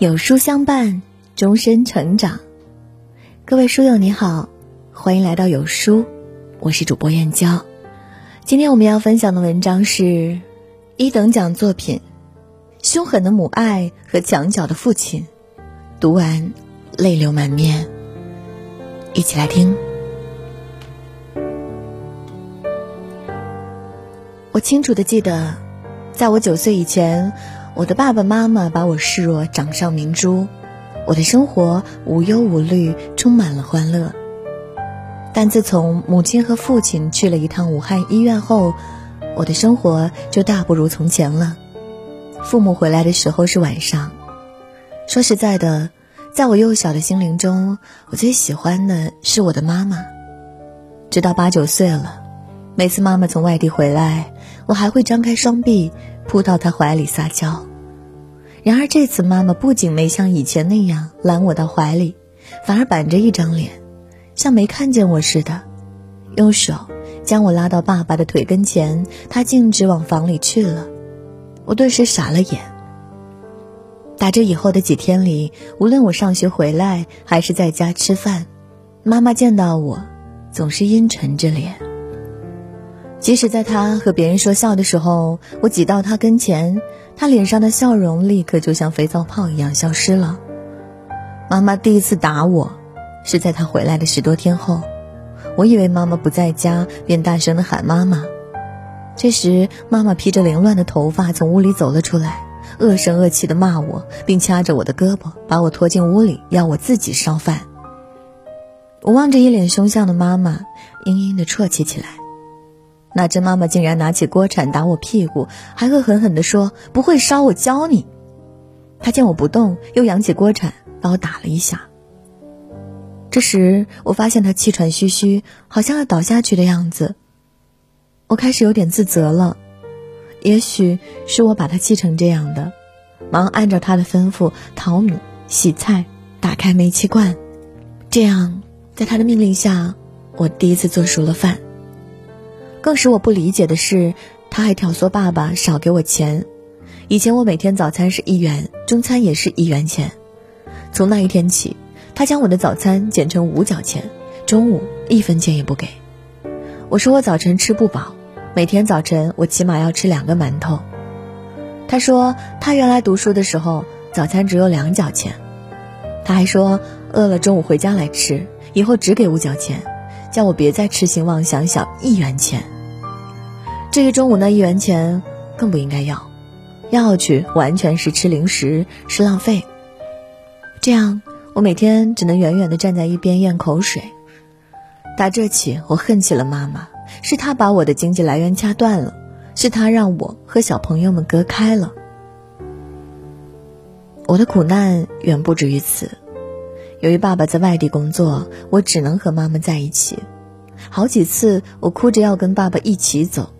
有书相伴，终身成长。各位书友你好，欢迎来到有书，我是主播燕娇。今天我们要分享的文章是1等奖作品《凶狠的母爱和墙角的父亲》，读完泪流满面，一起来听。我清楚地记得，在我9岁以前，我的爸爸妈妈把我视若掌上明珠，我的生活无忧无虑，充满了欢乐。但自从母亲和父亲去了一趟武汉医院后，我的生活就大不如从前了。父母回来的时候是晚上。说实在的，在我幼小的心灵中，我最喜欢的是我的妈妈。直到8、9岁了，每次妈妈从外地回来，我还会张开双臂扑到她怀里撒娇。然而这次妈妈不仅没像以前那样揽我到怀里，反而板着一张脸，像没看见我似的，用手将我拉到爸爸的腿跟前，她径直往房里去了。我顿时傻了眼。打这以后的几天里，无论我上学回来还是在家吃饭，妈妈见到我总是阴沉着脸。即使在她和别人说笑的时候，我挤到她跟前，她脸上的笑容立刻就像肥皂泡一样消失了。妈妈第一次打我是在她回来的10多天后，我以为妈妈不在家，便大声地喊妈妈。这时妈妈披着凌乱的头发从屋里走了出来，恶声恶气地骂我，并掐着我的胳膊把我拖进屋里，要我自己烧饭。我望着一脸凶相的妈妈，嘤嘤地啜泣起来。那只妈妈竟然拿起锅铲打我屁股，还恶狠狠地说，不会烧我教你。她见我不动，又扬起锅铲把我打了一下。这时我发现她气喘吁吁，好像要倒下去的样子。我开始有点自责了，也许是我把她气成这样的，忙按照她的吩咐淘米、洗菜、打开煤气罐。这样在她的命令下，我第一次做熟了饭。更使我不理解的是，她还挑唆爸爸少给我钱。以前我每天早餐是1元，中餐也是1元钱。从那一天起，她将我的早餐减成5角钱，中午1分钱也不给。我说我早晨吃不饱，每天早晨我起码要吃2个馒头。他说他原来读书的时候早餐只有2角钱。他还说饿了中午回家来吃，以后只给5角钱，叫我别再痴心妄想小1元钱。至于中午那1元钱更不应该要，要去完全是吃零食，是浪费。这样我每天只能远远地站在一边咽口水。打这起我恨起了妈妈，是她把我的经济来源掐断了，是她让我和小朋友们隔开了。我的苦难远不止于此。由于爸爸在外地工作，我只能和妈妈在一起。好几次我哭着要跟爸爸一起走，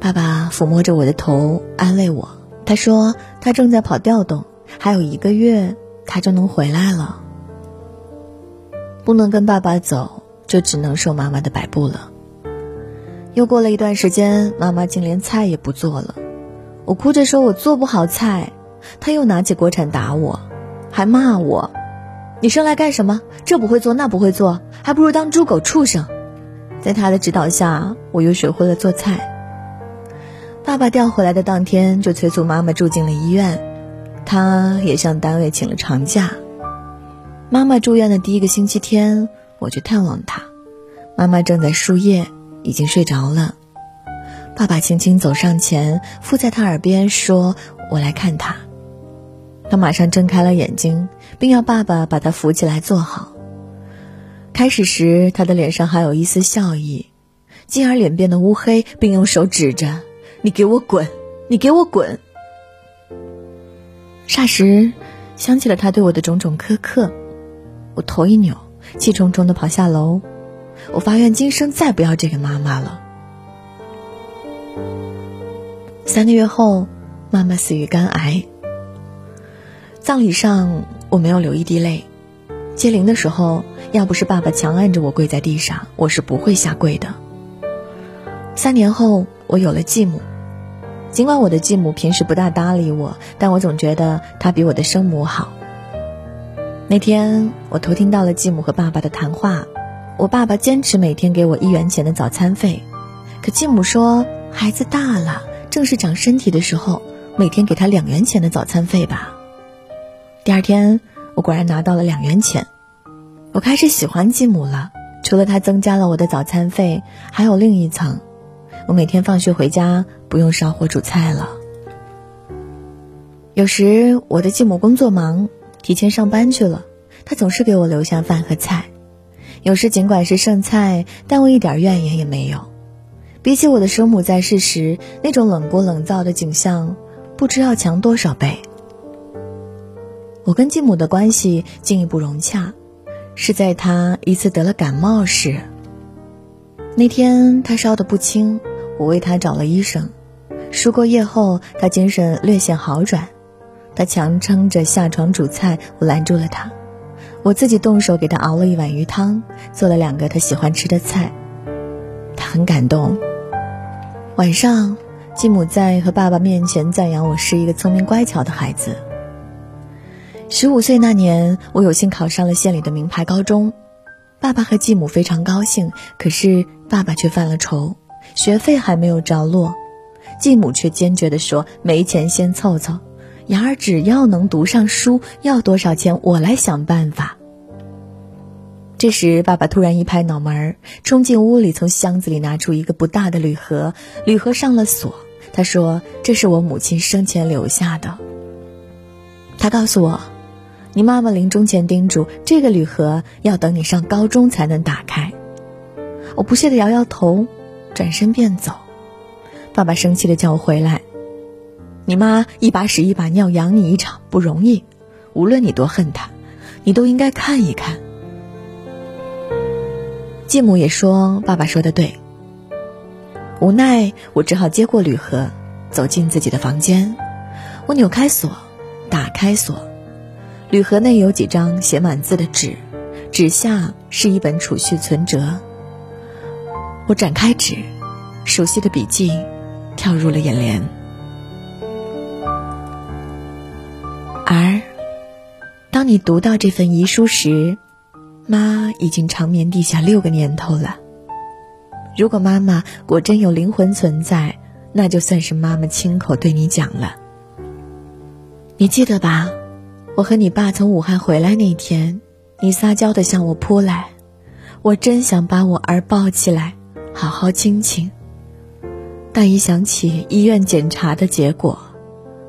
爸爸抚摸着我的头安慰我，他说他正在跑调动，还有1个月他就能回来了。不能跟爸爸走，就只能受妈妈的摆布了。又过了一段时间，妈妈竟连菜也不做了。我哭着说我做不好菜，她又拿起锅铲打我，还骂我，你生来干什么，这不会做那不会做，还不如当猪狗畜生。在她的指导下，我又学会了做菜。爸爸调回来的当天就催促妈妈住进了医院，她也向单位请了长假。妈妈住院的第1个星期天，我去探望她，妈妈正在输液，已经睡着了。爸爸轻轻走上前，附在她耳边说，我来看她。她马上睁开了眼睛，并要爸爸把她扶起来坐好。开始时她的脸上还有一丝笑意，进而脸变得乌黑，并用手指着，你给我滚，你给我滚。霎时想起了她对我的种种苛刻，我头一扭，气冲冲地跑下楼。我发愿今生再不要这个妈妈了。3个月后，妈妈死于肝癌。葬礼上我没有流一滴泪，接灵的时候，要不是爸爸强按着我跪在地上，我是不会下跪的。3年后我有了继母，尽管我的继母平时不大搭理我，但我总觉得她比我的生母好。那天我偷听到了继母和爸爸的谈话，我爸爸坚持每天给我1元钱的早餐费，可继母说孩子大了，正是长身体的时候，每天给他2元钱的早餐费吧。第二天我果然拿到了2元钱，我开始喜欢继母了，除了她增加了我的早餐费，还有另一层，我每天放学回家不用烧火煮菜了。有时我的继母工作忙提前上班去了，她总是给我留下饭和菜，有时尽管是剩菜，但我一点怨言也没有。比起我的生母在世时那种冷锅冷灶的景象，不知要强多少倍。我跟继母的关系进一步融洽，是在她一次得了感冒时。那天她烧得不轻，我为她找了医生，输过液后她精神略显好转。他强撑着下床煮菜，我拦住了他，我自己动手给他熬了一碗鱼汤，做了2个他喜欢吃的菜，他很感动。晚上继母在和爸爸面前赞扬我是一个聪明乖巧的孩子。15岁那年，我有幸考上了县里的名牌高中，爸爸和继母非常高兴，可是爸爸却犯了愁，学费还没有着落，继母却坚决地说没钱先凑凑，然而只要能读上书，要多少钱我来想办法。这时爸爸突然一拍脑门，冲进屋里，从箱子里拿出一个不大的铝盒，铝盒上了锁，他说这是我母亲生前留下的。他告诉我，你妈妈临终前叮嘱，这个铝盒要等你上高中才能打开。我不屑地摇摇头，转身便走。爸爸生气地叫我回来，你妈一把屎一把尿养你一场不容易，无论你多恨她，你都应该看一看。继母也说爸爸说的对，无奈我只好接过铝盒，走进自己的房间。我扭开锁，打开锁，铝盒内有几张写满字的纸，纸下是一本储蓄存折。我展开纸，熟悉的笔迹跳入了眼帘。而当你读到这份遗书时，妈已经长眠地下6个年头了。如果妈妈果真有灵魂存在，那就算是妈妈亲口对你讲了。你记得吧，我和你爸从武汉回来那天，你撒娇地向我扑来，我真想把我儿抱起来好好亲亲，但一想起医院检查的结果，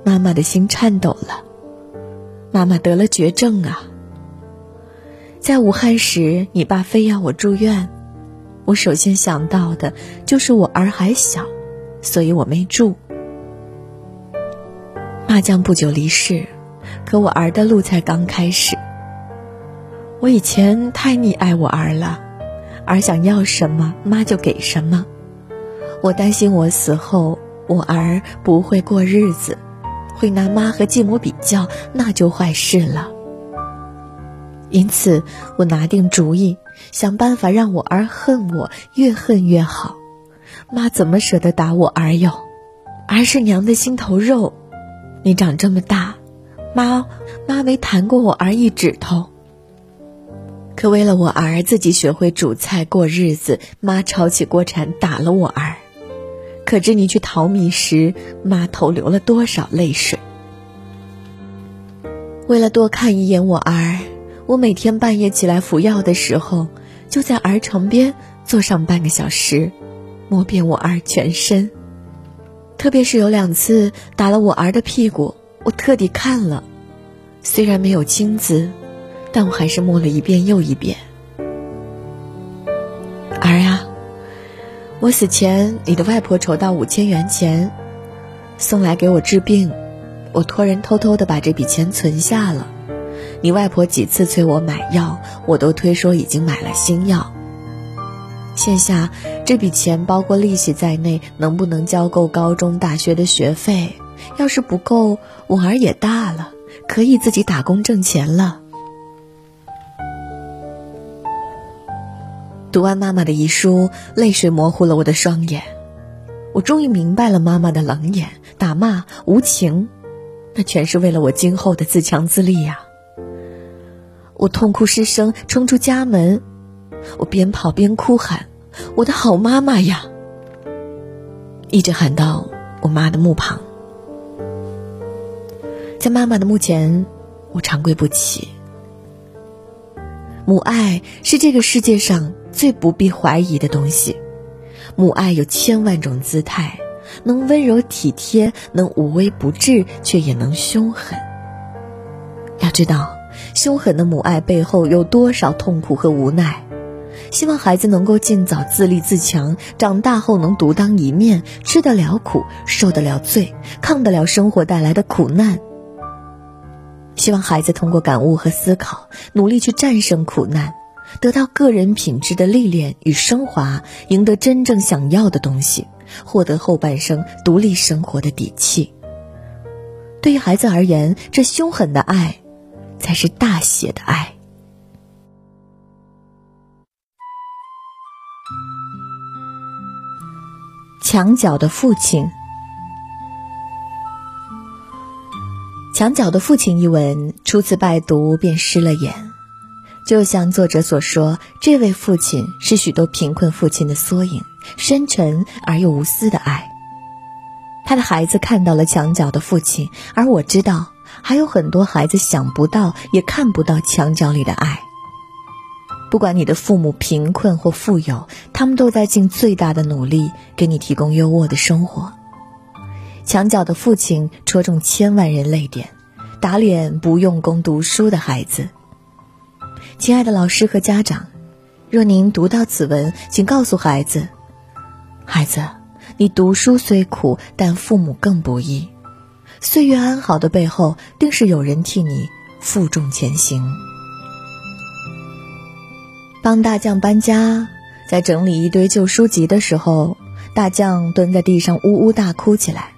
妈妈的心颤抖了。妈妈得了绝症啊！在武汉时，你爸非要我住院，我首先想到的就是我儿还小，所以我没住。妈将不久离世，可我儿的路才刚开始。我以前太溺爱我儿了，儿想要什么，妈就给什么。我担心我死后，我儿不会过日子，会拿妈和继母比较，那就坏事了。因此我拿定主意，想办法让我儿恨我，越恨越好。妈怎么舍得打我儿哟？儿是娘的心头肉，你长这么大，妈没弹过我儿一指头。可为了我儿自己学会煮菜过日子，妈抄起锅铲打了我儿。可知你去淘米时，妈头流了多少泪水。为了多看一眼我儿，我每天半夜起来服药的时候，就在儿床边坐上半个小时，摸遍我儿全身。特别是有2次打了我儿的屁股，我特地看了，虽然没有亲自，但我还是摸了1遍又1遍。儿啊，我死前你的外婆筹到5000元钱送来给我治病，我托人偷偷地把这笔钱存下了。你外婆几次催我买药，我都推说已经买了新药。现下这笔钱包括利息在内，能不能交够高中大学的学费？要是不够，我儿也大了，可以自己打工挣钱了。读完妈妈的遗书，泪水模糊了我的双眼，我终于明白了妈妈的冷眼、打骂、无情，那全是为了我今后的自强自立呀。我痛哭失声，冲出家门，我边跑边哭喊：“我的好妈妈呀！”一直喊到我妈的墓旁。在妈妈的墓前，我长跪不起。母爱是这个世界上最不必怀疑的东西，母爱有千万种姿态，能温柔体贴，能无微不至，却也能凶狠。要知道，凶狠的母爱背后有多少痛苦和无奈。希望孩子能够尽早自立自强，长大后能独当一面，吃得了苦，受得了罪，抗得了生活带来的苦难。希望孩子通过感悟和思考，努力去战胜苦难，得到个人品质的历练与升华，赢得真正想要的东西，获得后半生独立生活的底气。对于孩子而言，这凶狠的爱才是大写的爱。墙角的父亲。墙角的父亲一文初次拜读便湿了眼，就像作者所说，这位父亲是许多贫困父亲的缩影，深沉而又无私的爱。他的孩子看到了墙角的父亲，而我知道还有很多孩子想不到也看不到墙角里的爱。不管你的父母贫困或富有，他们都在尽最大的努力给你提供优渥的生活。墙角的父亲戳中千万人泪点，打脸不用功读书的孩子。亲爱的老师和家长，若您读到此文，请告诉孩子，孩子，你读书虽苦，但父母更不易。岁月安好的背后，定是有人替你负重前行。帮大将搬家，在整理一堆旧书籍的时候，大将蹲在地上呜呜大哭起来。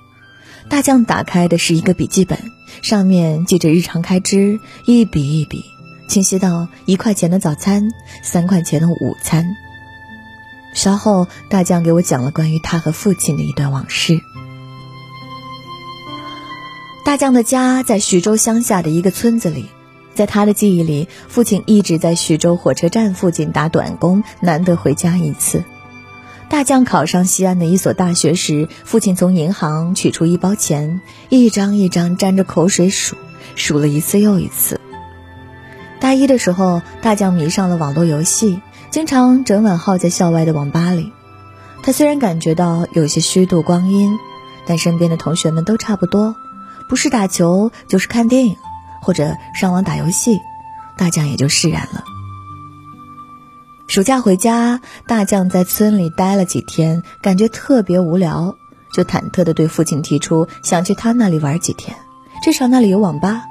大将打开的是一个笔记本，上面记着日常开支，一笔一笔清晰到1块钱的早餐，3块钱的午餐。稍后大将给我讲了关于他和父亲的一段往事。大将的家在徐州乡下的一个村子里，在他的记忆里，父亲一直在徐州火车站附近打短工，难得回家一次。大将考上西安的一所大学时，父亲从银行取出1包钱，一张一张沾着口水数，数了一次又一次。大一的时候，大将迷上了网络游戏，经常整晚耗在校外的网吧里。他虽然感觉到有些虚度光阴，但身边的同学们都差不多，不是打球就是看电影，或者上网打游戏，大将也就释然了。暑假回家，大将在村里待了几天，感觉特别无聊，就忐忑地对父亲提出想去他那里玩几天，至少那里有网吧。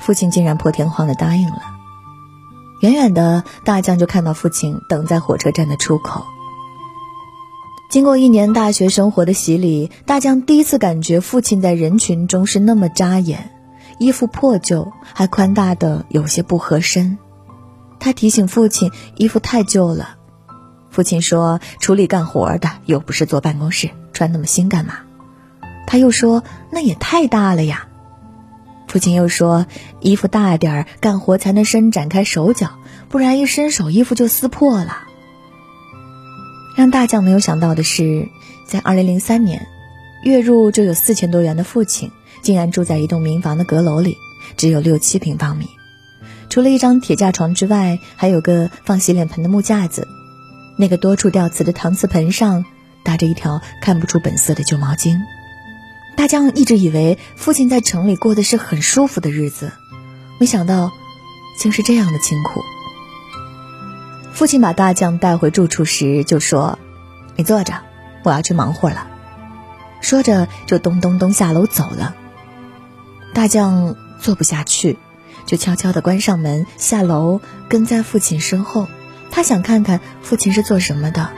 父亲竟然破天荒地答应了。远远的，大将就看到父亲等在火车站的出口。经过1年大学生活的洗礼，大将第一次感觉父亲在人群中是那么扎眼，衣服破旧，还宽大的有些不合身。他提醒父亲衣服太旧了，父亲说处理干活的，又不是坐办公室，穿那么新干嘛。他又说那也太大了呀。父亲又说衣服大点，干活才能伸展开手脚，不然一伸手衣服就撕破了。让大将没有想到的是，在2003年，月入就有4000多元的父亲竟然住在一栋民房的阁楼里，只有6-7平方米，除了一张铁架床之外，还有个放洗脸盆的木架子，那个多处掉瓷的搪瓷盆上搭着一条看不出本色的旧毛巾。大将一直以为父亲在城里过的是很舒服的日子，没想到竟是这样的清苦。父亲把大将带回住处时就说：“你坐着，我要去忙活了。”说着就咚咚咚下楼走了。大将坐不下去，就悄悄地关上门，下楼跟在父亲身后。他想看看父亲是做什么的。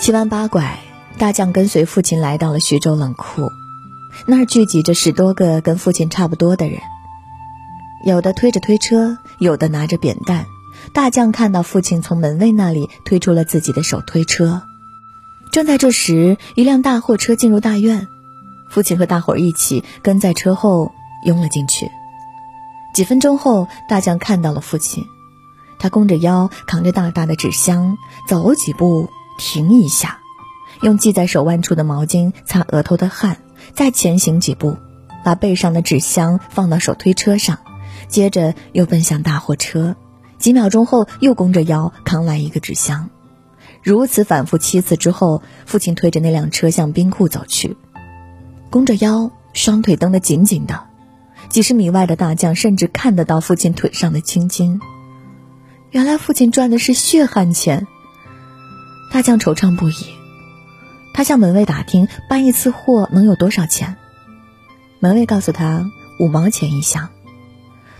7弯8拐，大将跟随父亲来到了徐州冷库，那儿聚集着10多个跟父亲差不多的人，有的推着推车，有的拿着扁担。大将看到父亲从门卫那里推出了自己的手推车，正在这时，一辆大货车进入大院，父亲和大伙儿一起跟在车后拥了进去。几分钟后，大将看到了父亲，他弓着腰，扛着大大的纸箱，走几步停一下，用系在手腕处的毛巾擦额头的汗，再前行几步，把背上的纸箱放到手推车上，接着又奔向大货车。几秒钟后，又弓着腰扛来一个纸箱。如此反复7次之后，父亲推着那辆车向冰库走去，弓着腰，双腿蹬得紧紧的。几十米外的大将甚至看得到父亲腿上的青筋。原来父亲赚的是血汗钱。大将惆怅不已，他向门卫打听搬一次货能有多少钱。门卫告诉他5毛钱一箱。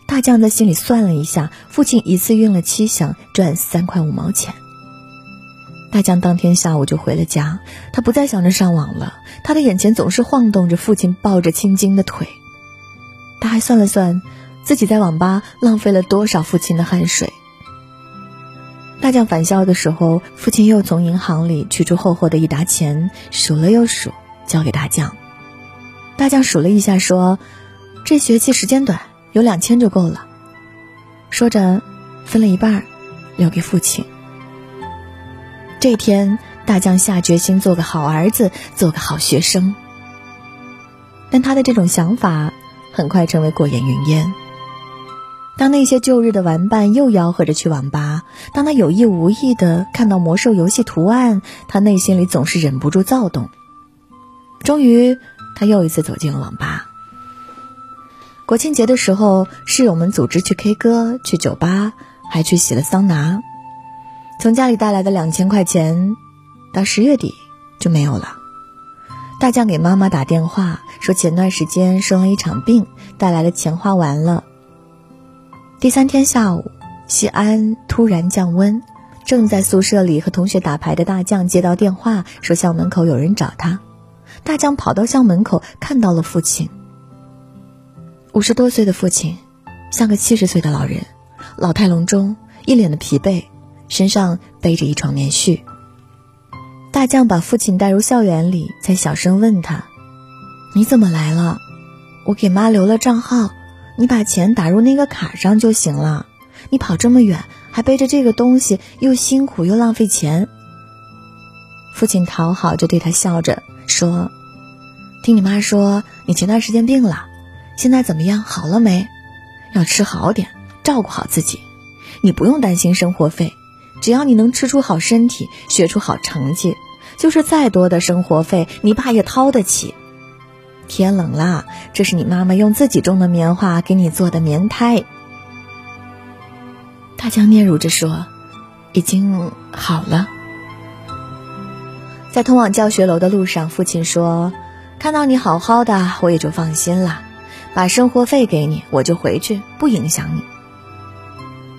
大将在心里算了一下，父亲一次运了7箱，赚3块5毛钱。大将当天下午就回了家，他不再想着上网了，他的眼前总是晃动着父亲抱着青筋的腿。他还算了算自己在网吧浪费了多少父亲的汗水。大将返校的时候，父亲又从银行里取出厚厚的1沓钱，数了又数，交给大将。大将数了一下说，这学期时间短，有2000就够了。说着分了一半留给父亲。这天大将下决心做个好儿子，做个好学生。但他的这种想法很快成为过眼云烟。当那些旧日的玩伴又吆喝着去网吧，当他有意无意地看到魔兽游戏图案，他内心里总是忍不住躁动。终于，他又一次走进了网吧。国庆节的时候，室友们组织去 K 歌、去酒吧，还去洗了桑拿。从家里带来的2000块钱，到10月底就没有了。大将给妈妈打电话，说前段时间生了一场病，带来的钱花完了。第3天下午，西安突然降温，正在宿舍里和同学打牌的大将接到电话，说校门口有人找他。大将跑到校门口，看到了父亲。50多岁的父亲像个70岁的老人，老态龙钟，一脸的疲惫，身上背着一床棉絮。大将把父亲带入校园里，才小声问他，你怎么来了？我给妈留了账号，你把钱打入那个卡上就行了，你跑这么远还背着这个东西，又辛苦又浪费钱。父亲讨好就对他笑着说，听你妈说你前段时间病了，现在怎么样，好了没？要吃好点，照顾好自己，你不用担心生活费，只要你能吃出好身体，学出好成绩，就是再多的生活费你爸也掏得起。天冷啦，这是你妈妈用自己种的棉花给你做的棉胎。大将嗫嚅着说，已经好了。在通往教学楼的路上，父亲说，看到你好好的，我也就放心了，把生活费给你，我就回去，不影响你。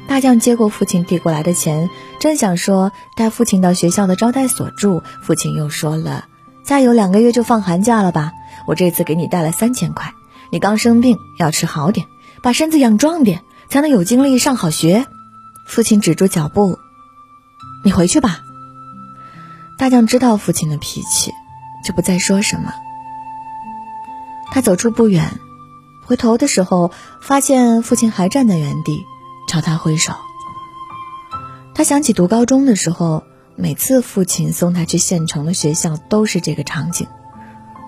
大将接过父亲递过来的钱，正想说带父亲到学校的招待所住，父亲又说了，再有2个月就放寒假了吧，我这次给你带了3000块，你刚生病，要吃好点，把身子养壮点，才能有精力上好学。父亲止住脚步，你回去吧。大将知道父亲的脾气，就不再说什么。他走出不远，回头的时候，发现父亲还站在原地，朝他挥手。他想起读高中的时候，每次父亲送他去县城的学校都是这个场景，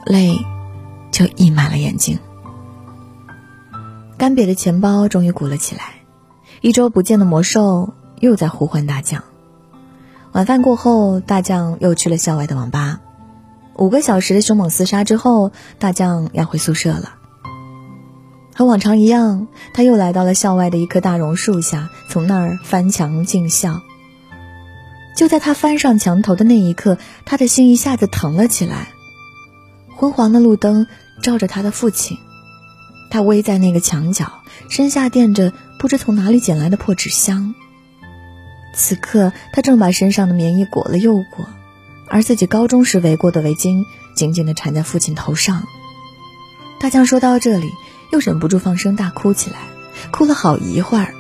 泪就溢满了眼睛。干瘪的钱包终于鼓了起来，1周不见的魔兽又在呼唤大将。晚饭过后，大将又去了校外的网吧。5个小时的凶猛厮杀之后，大将要回宿舍了。和往常一样，他又来到了校外的一棵大榕树下，从那儿翻墙进校。就在他翻上墙头的那一刻，他的心一下子疼了起来。昏黄的路灯照着他的父亲，他偎在那个墙角，身下垫着不知从哪里捡来的破纸箱。此刻他正把身上的棉衣裹了又裹，而自己高中时围过的围巾紧紧地缠在父亲头上。大将说到这里，又忍不住放声大哭起来，哭了好一会儿。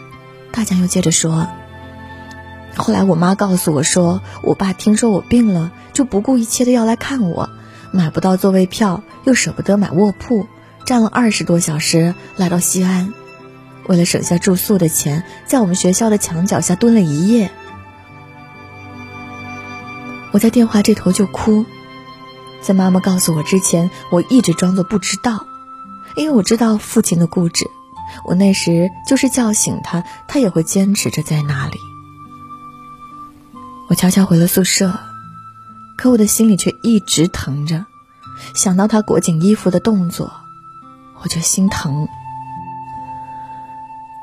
大将又接着说，后来我妈告诉我说，我爸听说我病了，就不顾一切的要来看我，买不到座位票，又舍不得买卧铺，站了20多小时来到西安，为了省下住宿的钱，在我们学校的墙角下蹲了一夜。我在电话这头就哭，在妈妈告诉我之前，我一直装作不知道，因为我知道父亲的固执，我那时就是叫醒他，他也会坚持着在那里。我悄悄回了宿舍，可我的心里却一直疼着，想到他裹紧衣服的动作，我就心疼。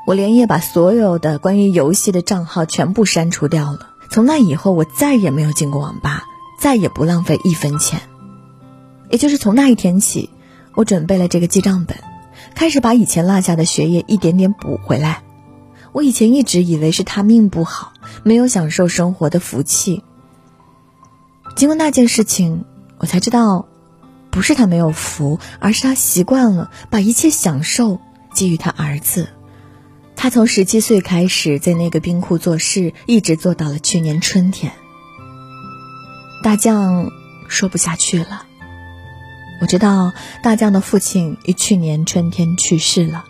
我连夜把所有的关于游戏的账号全部删除掉了，从那以后我再也没有进过网吧，再也不浪费1分钱。也就是从那一天起，我准备了这个记账本，开始把以前落下的学业一点点补回来。我以前一直以为是他命不好，没有享受生活的福气。经过那件事情，我才知道不是他没有福，而是他习惯了把一切享受给予他儿子。他从17岁开始在那个冰库做事，一直做到了去年春天。大将说不下去了，我知道大将的父亲于去年春天去世了，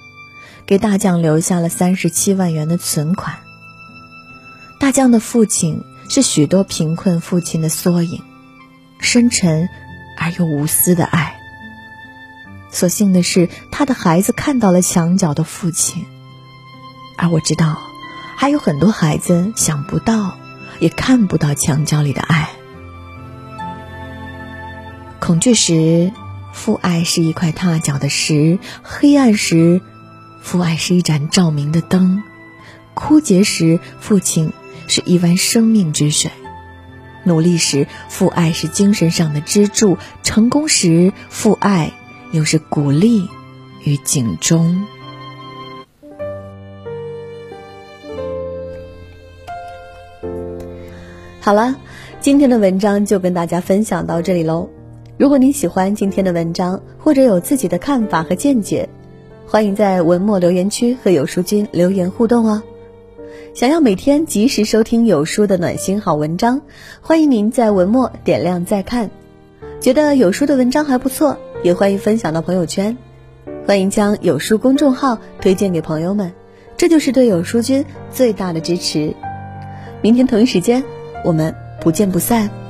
给大将留下了37万元的存款。大将的父亲是许多贫困父亲的缩影，深沉而又无私的爱。所幸的是，他的孩子看到了墙角的父亲，而我知道还有很多孩子想不到也看不到墙角里的爱。恐惧时，父爱是一块踏脚的石；黑暗时，父爱是一盏照明的灯；枯竭时，父亲是一湾生命之水；努力时，父爱是精神上的支柱；成功时，父爱又是鼓励与警钟。好了，今天的文章就跟大家分享到这里喽。如果您喜欢今天的文章，或者有自己的看法和见解，欢迎在文末留言区和有书君留言互动哦。想要每天及时收听有书的暖心好文章，欢迎您在文末点亮再看。觉得有书的文章还不错，也欢迎分享到朋友圈，欢迎将有书公众号推荐给朋友们，这就是对有书君最大的支持。明天同一时间，我们不见不散。